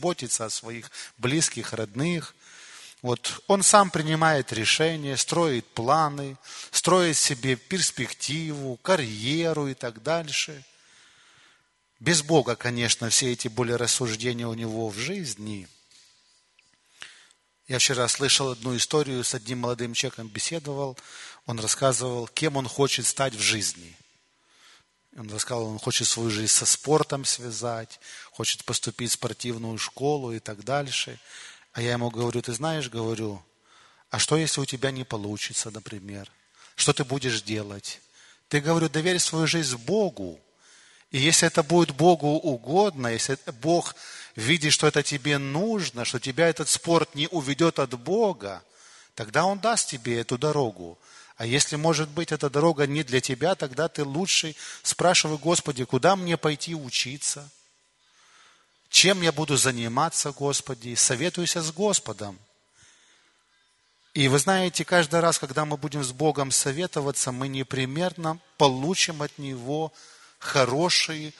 заботится о своих близких, родных. Вот. Он сам принимает решения, строит планы, строит себе перспективу, карьеру и так дальше. Без Бога, конечно, все эти более рассуждения у него в жизни. Я вчера слышал одну историю, с одним молодым человеком беседовал. Он рассказывал, кем он хочет стать в жизни. Он рассказал, он хочет свою жизнь со спортом связать, хочет поступить в спортивную школу и так дальше. А я ему говорю, ты знаешь, говорю, а что, если у тебя не получится, например? Что ты будешь делать? Ты, говорю, доверь свою жизнь Богу. И если это будет Богу угодно, если Бог видит, что это тебе нужно, что тебя этот спорт не уведет от Бога, тогда Он даст тебе эту дорогу. А если, может быть, эта дорога не для тебя, тогда ты лучше спрашивай, Господи, куда мне пойти учиться? Чем я буду заниматься, Господи? Советуйся с Господом. И вы знаете, каждый раз, когда мы будем с Богом советоваться, мы непременно получим от Него хорошее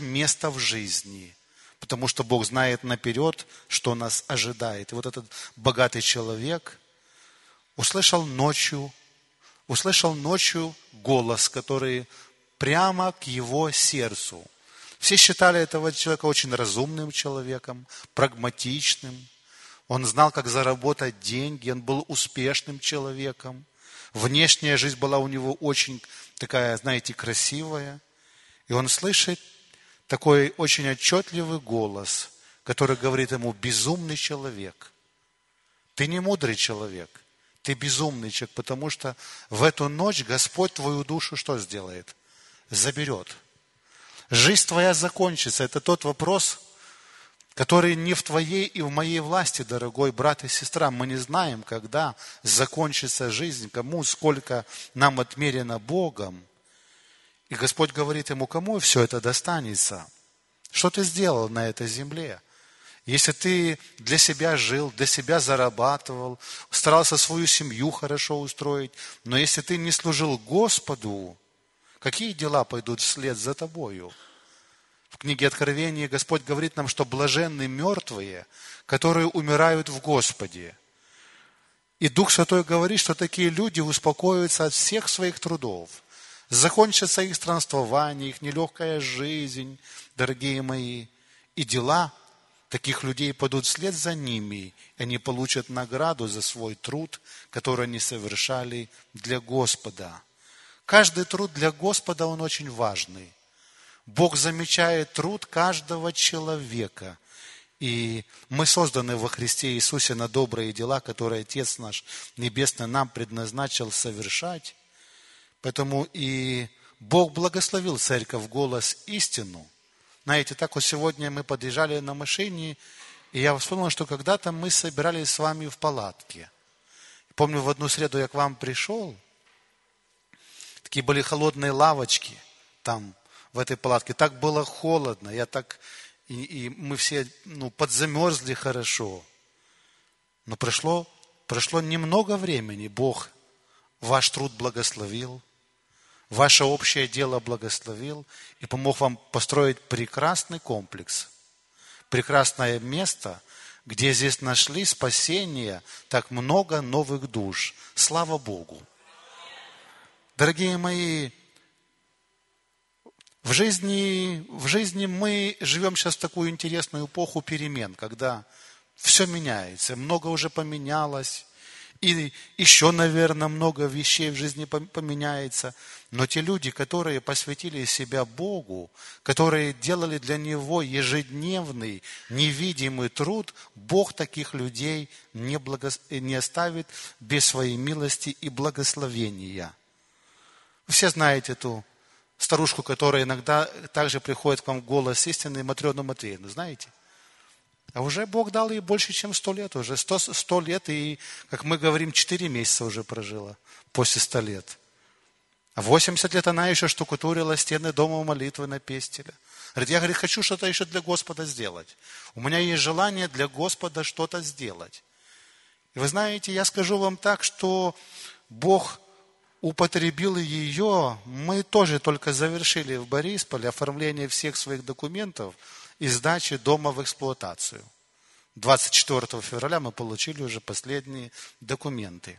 место в жизни. Потому что Бог знает наперед, что нас ожидает. И вот этот богатый человек услышал ночью голос, который прямо к его сердцу. Все считали этого человека очень разумным человеком, прагматичным. Он знал, как заработать деньги, он был успешным человеком. Внешняя жизнь была у него очень такая, знаете, красивая. И он слышит такой очень отчетливый голос, который говорит ему: «Безумный человек, ты не мудрый человек, ты безумный человек, потому что в эту ночь Господь твою душу что сделает? Заберет. Жизнь твоя закончится». Это тот вопрос, который не в твоей и в моей власти, дорогой брат и сестра. Мы не знаем, когда закончится жизнь, кому, сколько нам отмерено Богом. И Господь говорит ему: кому все это достанется? Что ты сделал на этой земле? Если ты для себя жил, для себя зарабатывал, старался свою семью хорошо устроить, но если ты не служил Господу, какие дела пойдут вслед за тобою? В книге Откровения Господь говорит нам, что блаженны мертвые, которые умирают в Господе. И Дух Святой говорит, что такие люди успокоятся от всех своих трудов. Закончится их странствование, их нелегкая жизнь, дорогие мои. И дела таких людей пойдут вслед за ними. И они получат награду за свой труд, который они совершали для Господа. Каждый труд для Господа, он очень важный. Бог замечает труд каждого человека. И мы созданы во Христе Иисусе на добрые дела, которые Отец наш Небесный нам предназначил совершать. Поэтому и Бог благословил церковь «Голос истину». Знаете, так вот сегодня мы подъезжали на машине, и я вспомнил, что когда-то мы собирались с вами в палатке. Помню, в одну среду я к вам пришел, такие были холодные лавочки там, в этой палатке. Так было холодно. И мы все подзамерзли хорошо. Но прошло немного времени. Бог ваш труд благословил. Ваше общее дело благословил. И помог вам построить прекрасный комплекс. Прекрасное место, где здесь нашли спасение так много новых душ. Слава Богу! Дорогие мои, в жизни мы живем сейчас в такую интересную эпоху перемен, когда все меняется, много уже поменялось, и еще, наверное, много вещей в жизни поменяется. Но те люди, которые посвятили себя Богу, которые делали для Него ежедневный, невидимый труд, Бог таких людей не оставит без своей милости и благословения. Вы все знаете эту старушку, которая иногда также приходит к вам в «Голос истины», Матрену Матвею, знаете? А уже Бог дал ей больше, чем 100 лет уже. 100 лет и, как мы говорим, 4 месяца уже прожила после 100 лет. А 80 лет она еще штукатурила стены дома молитвы на Пестеля. Говорит, я, хочу что-то еще для Господа сделать. У меня есть желание для Господа что-то сделать. И вы знаете, я скажу вам так, что Бог употребил ее, мы тоже только завершили в Борисполе оформление всех своих документов и сдачи дома в эксплуатацию. 24 февраля мы получили уже последние документы.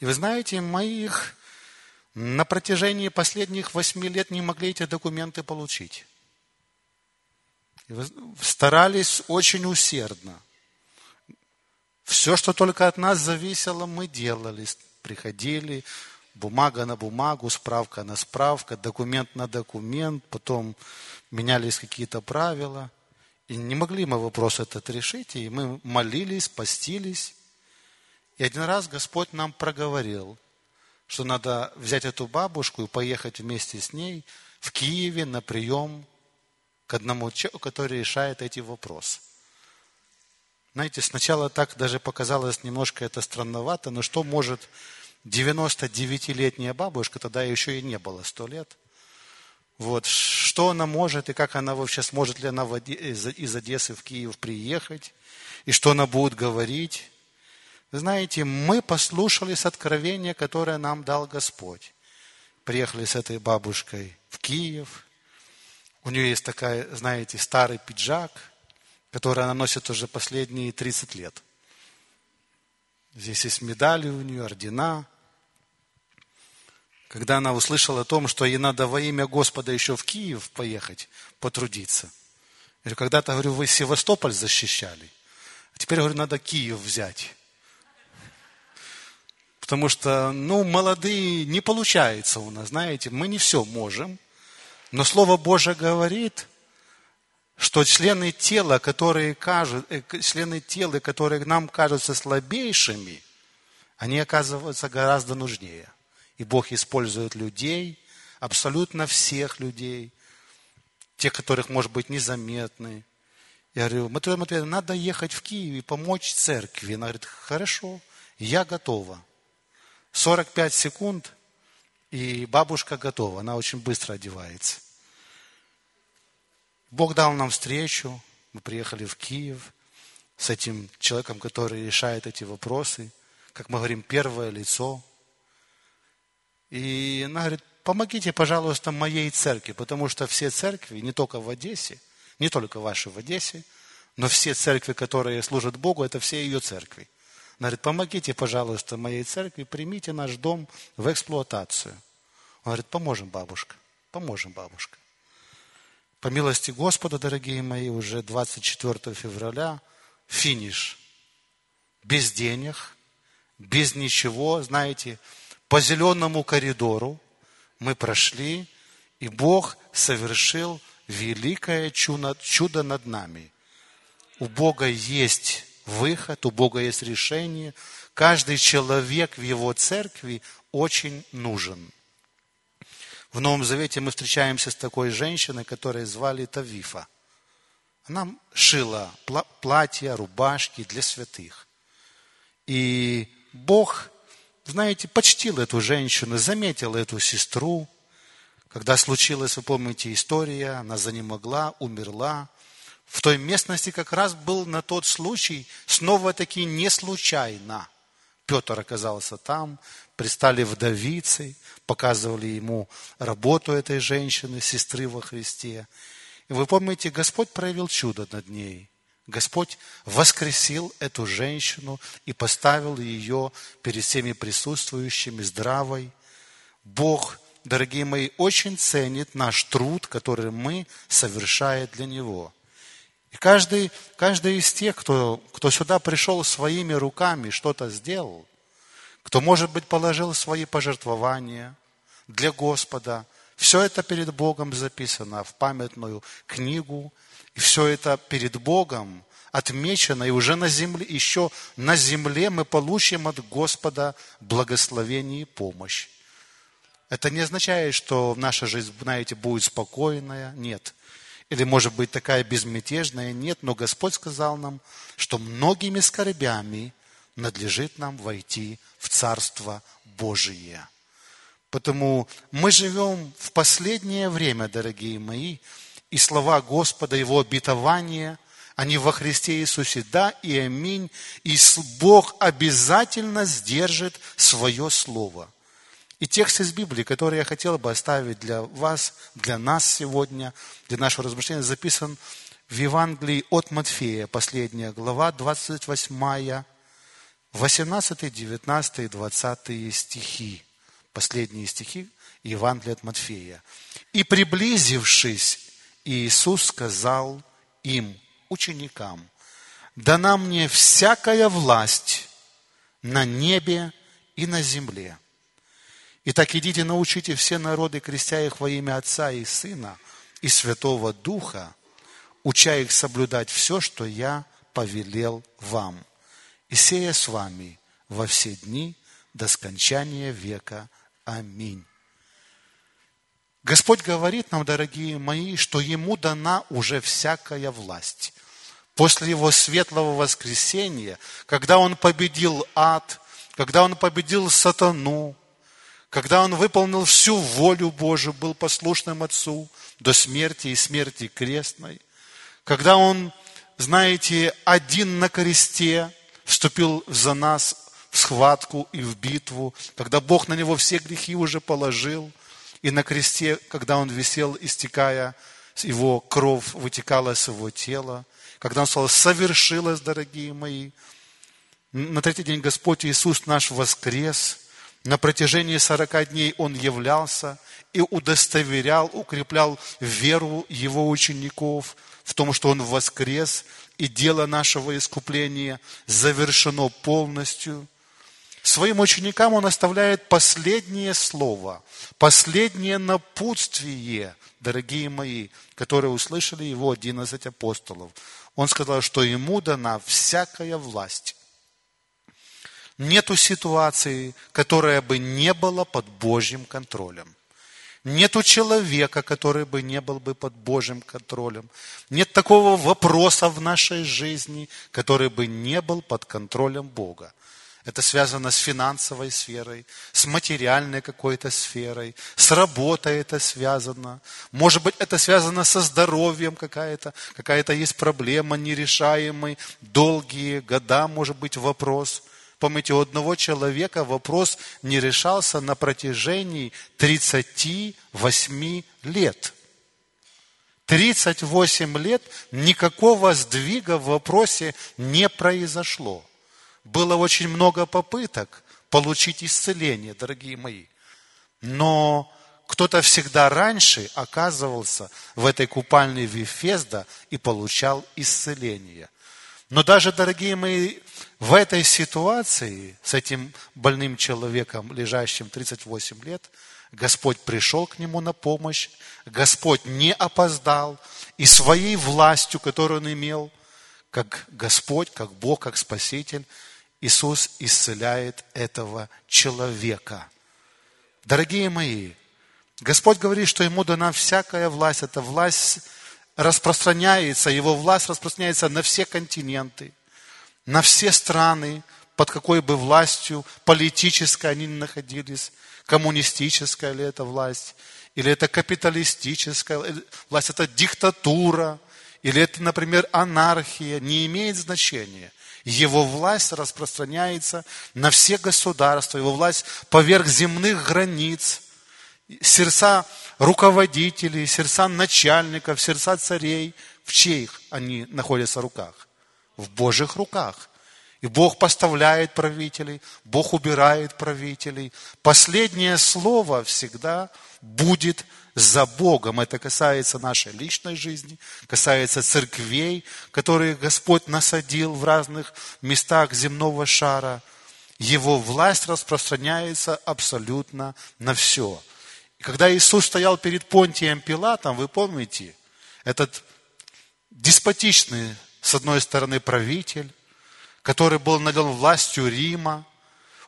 И вы знаете, моих на протяжении последних 8 лет не могли эти документы получить. И старались очень усердно. Все, что только от нас зависело, мы делали. Приходили, бумага на бумагу, справка на справку, документ на документ, потом менялись какие-то правила. И не могли мы вопрос этот решить, и мы молились, постились. И один раз Господь нам проговорил, что надо взять эту бабушку и поехать вместе с ней в Киеве на прием к одному человеку, который решает эти вопросы. Знаете, сначала так даже показалось немножко это странновато, но что может 99-летняя бабушка, тогда еще и не было 100 лет, вот, что она может и как она вообще, сможет ли она из Одессы в Киев приехать, и что она будет говорить. Вы знаете, мы послушались откровения, которое нам дал Господь. Приехали с этой бабушкой в Киев, у нее есть такая, знаете, старый пиджак, которую она носит уже последние 30 лет. Здесь есть медали у нее, ордена. Когда она услышала о том, что ей надо во имя Господа еще в Киев поехать, потрудиться. Я говорю, когда-то, говорю, вы Севастополь защищали, а теперь, говорю, надо Киев взять. Потому что, молодые, не получается у нас, знаете, мы не все можем. Но Слово Божие говорит, что члены тела, которые нам кажутся слабейшими, они оказываются гораздо нужнее. И Бог использует людей, абсолютно всех людей, тех, которых, может быть, незаметны. Я говорю, Матрена Матвея, надо ехать в Киев и помочь церкви. Она говорит, хорошо, я готова. 45 секунд, и бабушка готова. Она очень быстро одевается. Бог дал нам встречу, мы приехали в Киев с этим человеком, который решает эти вопросы, как мы говорим, первое лицо. И она говорит, помогите, пожалуйста, моей церкви, потому что все церкви, не только в Одессе, не только ваши в Одессе, но все церкви, которые служат Богу, это все ее церкви. Она говорит, помогите, пожалуйста, моей церкви, примите наш дом в эксплуатацию. Он говорит, поможем, бабушка. По милости Господа, дорогие мои, уже 24 февраля финиш. Без денег, без ничего, знаете, по зеленому коридору мы прошли, и Бог совершил великое чудо над нами. У Бога есть выход, у Бога есть решение. Каждый человек в Его церкви очень нужен. В Новом Завете мы встречаемся с такой женщиной, которую звали Тавифа. Она шила платья, рубашки для святых. И Бог, знаете, почтил эту женщину, заметил эту сестру. Когда случилась, вы помните, история, она занемогла, умерла. В той местности как раз был на тот случай, снова-таки не случайно. Петр оказался там, пристали вдовицы, показывали ему работу этой женщины, сестры во Христе. И вы помните, Господь проявил чудо над ней. Господь воскресил эту женщину и поставил ее перед всеми присутствующими здравой. Бог, дорогие мои, очень ценит наш труд, который мы совершаем для Него. И каждый из тех, кто сюда пришел своими руками, что-то сделал, кто, может быть, положил свои пожертвования для Господа, все это перед Богом записано в памятную книгу, и все это перед Богом отмечено, и уже еще на земле мы получим от Господа благословение и помощь. Это не означает, что наша жизнь, знаете, будет спокойная, нет. Или, может быть, такая безмятежная? Нет, но Господь сказал нам, что многими скорбями надлежит нам войти в Царство Божие. Потому мы живем в последнее время, дорогие мои, и слова Господа, Его обетования, они во Христе Иисусе, да и аминь, и Бог обязательно сдержит свое слово. И текст из Библии, который я хотел бы оставить для вас, для нас сегодня, для нашего размышления, записан в Евангелии от Матфея, последняя глава, 28, 18, 19 и 20 стихи. Последние стихи Евангелия от Матфея. «И приблизившись, Иисус сказал им, ученикам, дана мне всякая власть на небе и на земле. Итак, идите, научите все народы, крестя их во имя Отца и Сына и Святого Духа, уча их соблюдать все, что я повелел вам. И сея с вами во все дни до скончания века. Аминь». Господь говорит нам, дорогие мои, что Ему дана уже всякая власть. После Его светлого воскресения, когда Он победил ад, когда Он победил сатану, когда Он выполнил всю волю Божию, был послушным Отцу до смерти и смерти крестной, когда Он, знаете, один на кресте вступил за нас в схватку и в битву, когда Бог на Него все грехи уже положил, и на кресте, когда Он висел, истекая, Его кровь вытекала с Его тела, когда Он сказал: «Совершилось, дорогие мои». На третий день Господь Иисус наш воскрес. На протяжении 40 дней Он являлся и удостоверял, укреплял веру Его учеников в том, что Он воскрес, и дело нашего искупления завершено полностью. Своим ученикам Он оставляет последнее слово, последнее напутствие, дорогие мои, которые услышали Его 11 апостолов. Он сказал, что Ему дана всякая власть. Нету ситуации, которая бы не была под Божьим контролем. Нету человека, который бы не был бы под Божьим контролем. Нет такого вопроса в нашей жизни, который бы не был под контролем Бога. Это связано с финансовой сферой, с материальной какой-то сферой, с работой это связано. Может быть, это связано со здоровьем какая-то есть проблема, нерешаемый, долгие года, может быть, вопрос. Помните, у одного человека вопрос не решался на протяжении 38 лет. 38 лет никакого сдвига в вопросе не произошло. Было очень много попыток получить исцеление, дорогие мои. Но кто-то всегда раньше оказывался в этой купальне Вифезда и получал исцеление. Но даже, дорогие мои, в этой ситуации с этим больным человеком, лежащим 38 лет, Господь пришел к нему на помощь, Господь не опоздал, и своей властью, которую Он имел, как Господь, как Бог, как Спаситель, Иисус исцеляет этого человека. Дорогие мои, Господь говорит, что Ему дана всякая власть, эта власть распространяется, Его власть распространяется на все континенты, на все страны, под какой бы властью политической они ни находились, коммунистическая ли это власть, или это капиталистическая власть, это диктатура, или это, например, анархия, не имеет значения. Его власть распространяется на все государства, Его власть поверх земных границ, сердца руководителей, сердца начальников, сердца царей, в чьих они находятся руках? В Божьих руках. И Бог поставляет правителей, Бог убирает правителей. Последнее слово всегда будет за Богом. Это касается нашей личной жизни, касается церквей, которые Господь насадил в разных местах земного шара. Его власть распространяется абсолютно на все. И когда Иисус стоял перед Понтием Пилатом, вы помните, этот деспотичный, с одной стороны, правитель, который был наделен властью Рима,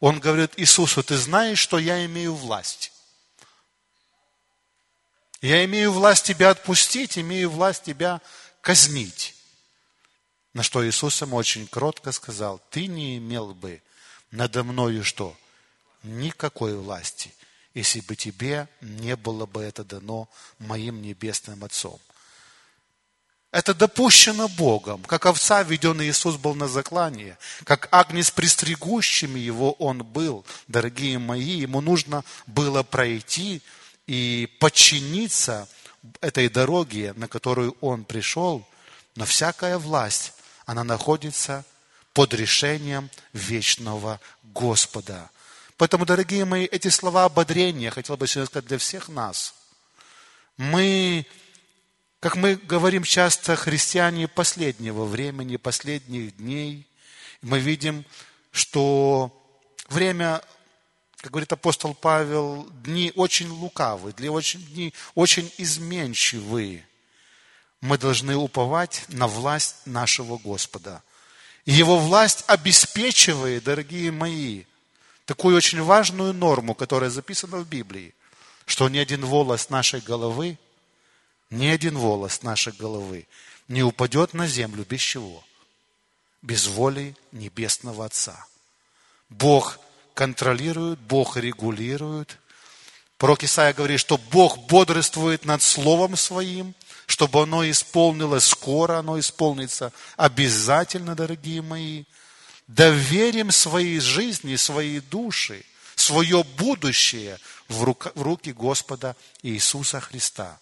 он говорит Иисусу: «Ты знаешь, что я имею власть? Я имею власть тебя отпустить, имею власть тебя казнить». На что Иисус ему очень кротко сказал: «Ты не имел бы надо мною что? Никакой власти, если бы тебе не было бы это дано моим небесным Отцом». Это допущено Богом. Как овца, введенный Иисус был на заклание. Как агнец, пристригущими его он был. Дорогие мои, ему нужно было пройти и подчиниться этой дороге, на которую он пришел. Но всякая власть, она находится под решением вечного Господа. Поэтому, дорогие мои, эти слова ободрения, я хотел бы сегодня сказать для всех нас. Как мы говорим часто, христиане последнего времени, последних дней, мы видим, что время, как говорит апостол Павел, дни очень лукавы, дни очень изменчивы. Мы должны уповать на власть нашего Господа. И Его власть обеспечивает, дорогие мои, такую очень важную норму, которая записана в Библии, что ни один волос нашей головы, ни один волос нашей головы не упадет на землю без чего? Без воли Небесного Отца. Бог контролирует, Бог регулирует. Пророк Исаия говорит, что Бог бодрствует над Словом Своим, чтобы оно исполнилось скоро, оно исполнится обязательно, дорогие мои. Доверим свои жизни, свои души, свое будущее в руки Господа Иисуса Христа.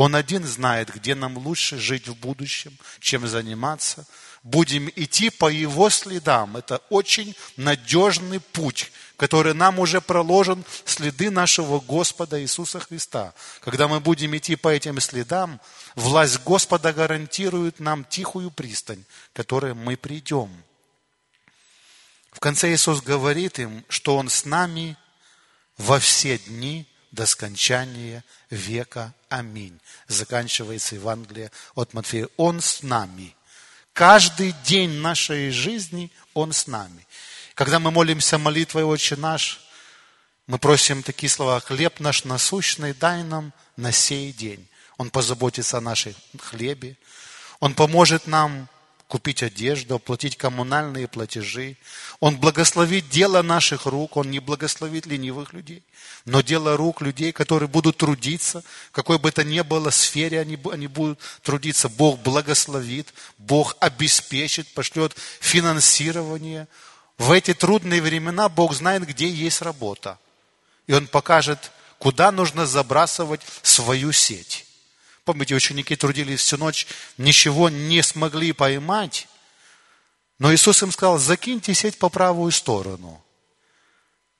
Он один знает, где нам лучше жить в будущем, чем заниматься. Будем идти по Его следам. Это очень надежный путь, который нам уже проложен, следы нашего Господа Иисуса Христа. Когда мы будем идти по этим следам, власть Господа гарантирует нам тихую пристань, к которой мы придем. В конце Иисус говорит им, что Он с нами во все дни до скончания века. Аминь. Заканчивается Евангелие от Матфея. Он с нами. Каждый день нашей жизни Он с нами. Когда мы молимся молитвой «Отче наш», мы просим такие слова: «Хлеб наш насущный дай нам на сей день». Он позаботится о нашем хлебе. Он поможет нам купить одежду, оплатить коммунальные платежи. Он благословит дело наших рук, Он не благословит ленивых людей, но дело рук людей, которые будут трудиться, в какой бы то ни было сфере они будут трудиться. Бог благословит, Бог обеспечит, пошлет финансирование. В эти трудные времена Бог знает, где есть работа. И Он покажет, куда нужно забрасывать свою сеть. Помните, ученики трудились всю ночь, ничего не смогли поймать. Но Иисус им сказал: закиньте сеть по правую сторону.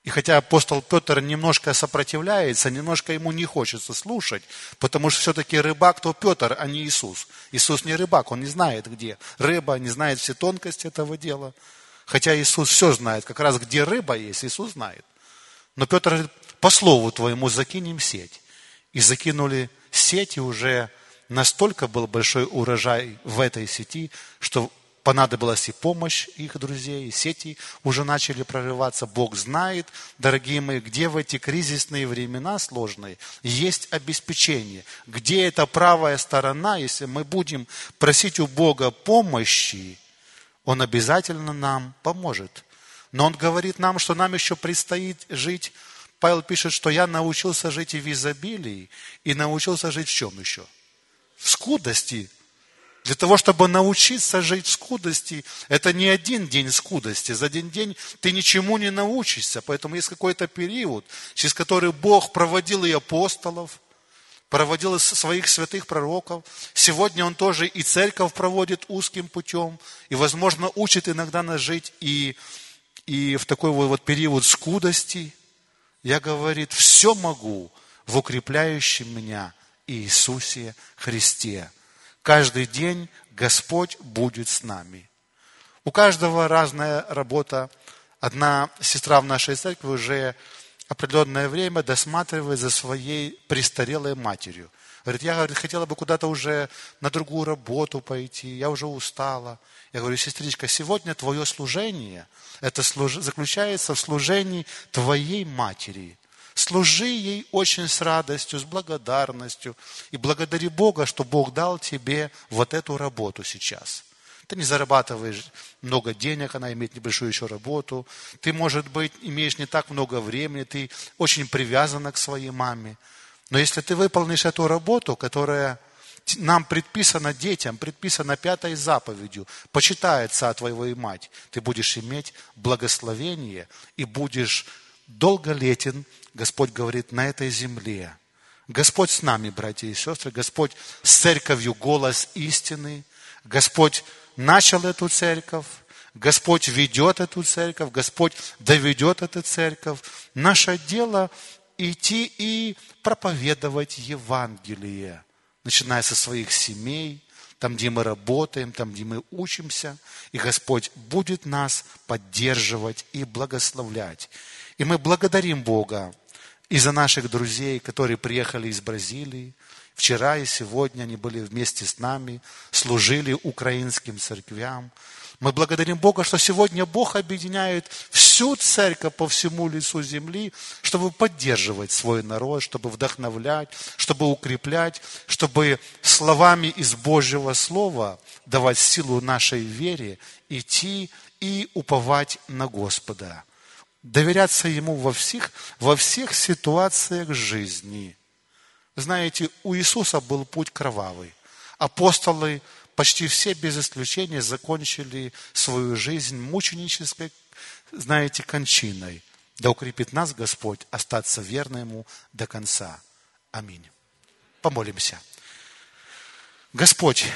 И хотя апостол Петр немножко сопротивляется, немножко ему не хочется слушать, потому что все-таки рыбак то Петр, а не Иисус. Иисус не рыбак, он не знает, где рыба, не знает все тонкости этого дела. Хотя Иисус все знает, как раз где рыба есть, Иисус знает. Но Петр говорит: по слову твоему закинем сеть. И закинули сети, уже настолько был большой урожай в этой сети, что понадобилась и помощь их друзей, и сети уже начали прорываться. Бог знает, дорогие мои, где в эти кризисные времена сложные есть обеспечение, где эта правая сторона, если мы будем просить у Бога помощи, Он обязательно нам поможет. Но Он говорит нам, что нам еще предстоит жить. Павел пишет, что я научился жить и в изобилии, и научился жить в чем еще? В скудости. Для того, чтобы научиться жить в скудости, это не один день скудости. За один день ты ничему не научишься. Поэтому есть какой-то период, через который Бог проводил и апостолов, проводил своих святых пророков. Сегодня Он тоже и церковь проводит узким путем, и, возможно, учит иногда нас жить и в такой вот период скудости. Я, говорит, все могу в укрепляющем меня Иисусе Христе. Каждый день Господь будет с нами. У каждого разная работа. Одна сестра в нашей церкви уже определенное время досматривает за своей престарелой матерью. Говорит, я, говорит, хотела бы куда-то уже на другую работу пойти, я уже устала. Я говорю: сестричка, сегодня твое служение, это заключается в служении твоей матери. Служи ей очень с радостью, с благодарностью. И благодари Бога, что Бог дал тебе вот эту работу сейчас. Ты не зарабатываешь много денег, она имеет небольшую еще работу. Ты, может быть, имеешь не так много времени, ты очень привязана к своей маме. Но если ты выполнишь эту работу, которая нам предписано детям, предписано 5-й заповедью, почитай отца твоего и мать, ты будешь иметь благословение и будешь долголетен, Господь говорит, на этой земле. Господь с нами, братья и сестры, Господь с церковью голос истины, Господь начал эту церковь, Господь ведет эту церковь, Господь доведет эту церковь. Наше дело идти и проповедовать Евангелие, начиная со своих семей, там, где мы работаем, там, где мы учимся, и Господь будет нас поддерживать и благословлять. И мы благодарим Бога и за наших друзей, которые приехали из Бразилии. Вчера и сегодня они были вместе с нами, служили украинским церквям. Мы благодарим Бога, что сегодня Бог объединяет всю церковь по всему лицу земли, чтобы поддерживать свой народ, чтобы вдохновлять, чтобы укреплять, чтобы словами из Божьего Слова давать силу нашей вере, идти и уповать на Господа, доверяться Ему во всех ситуациях жизни. Знаете, у Иисуса был путь кровавый. Апостолы почти все без исключения закончили свою жизнь мученической, знаете, кончиной. Да укрепит нас Господь остаться верным Ему до конца. Аминь. Помолимся. Господь,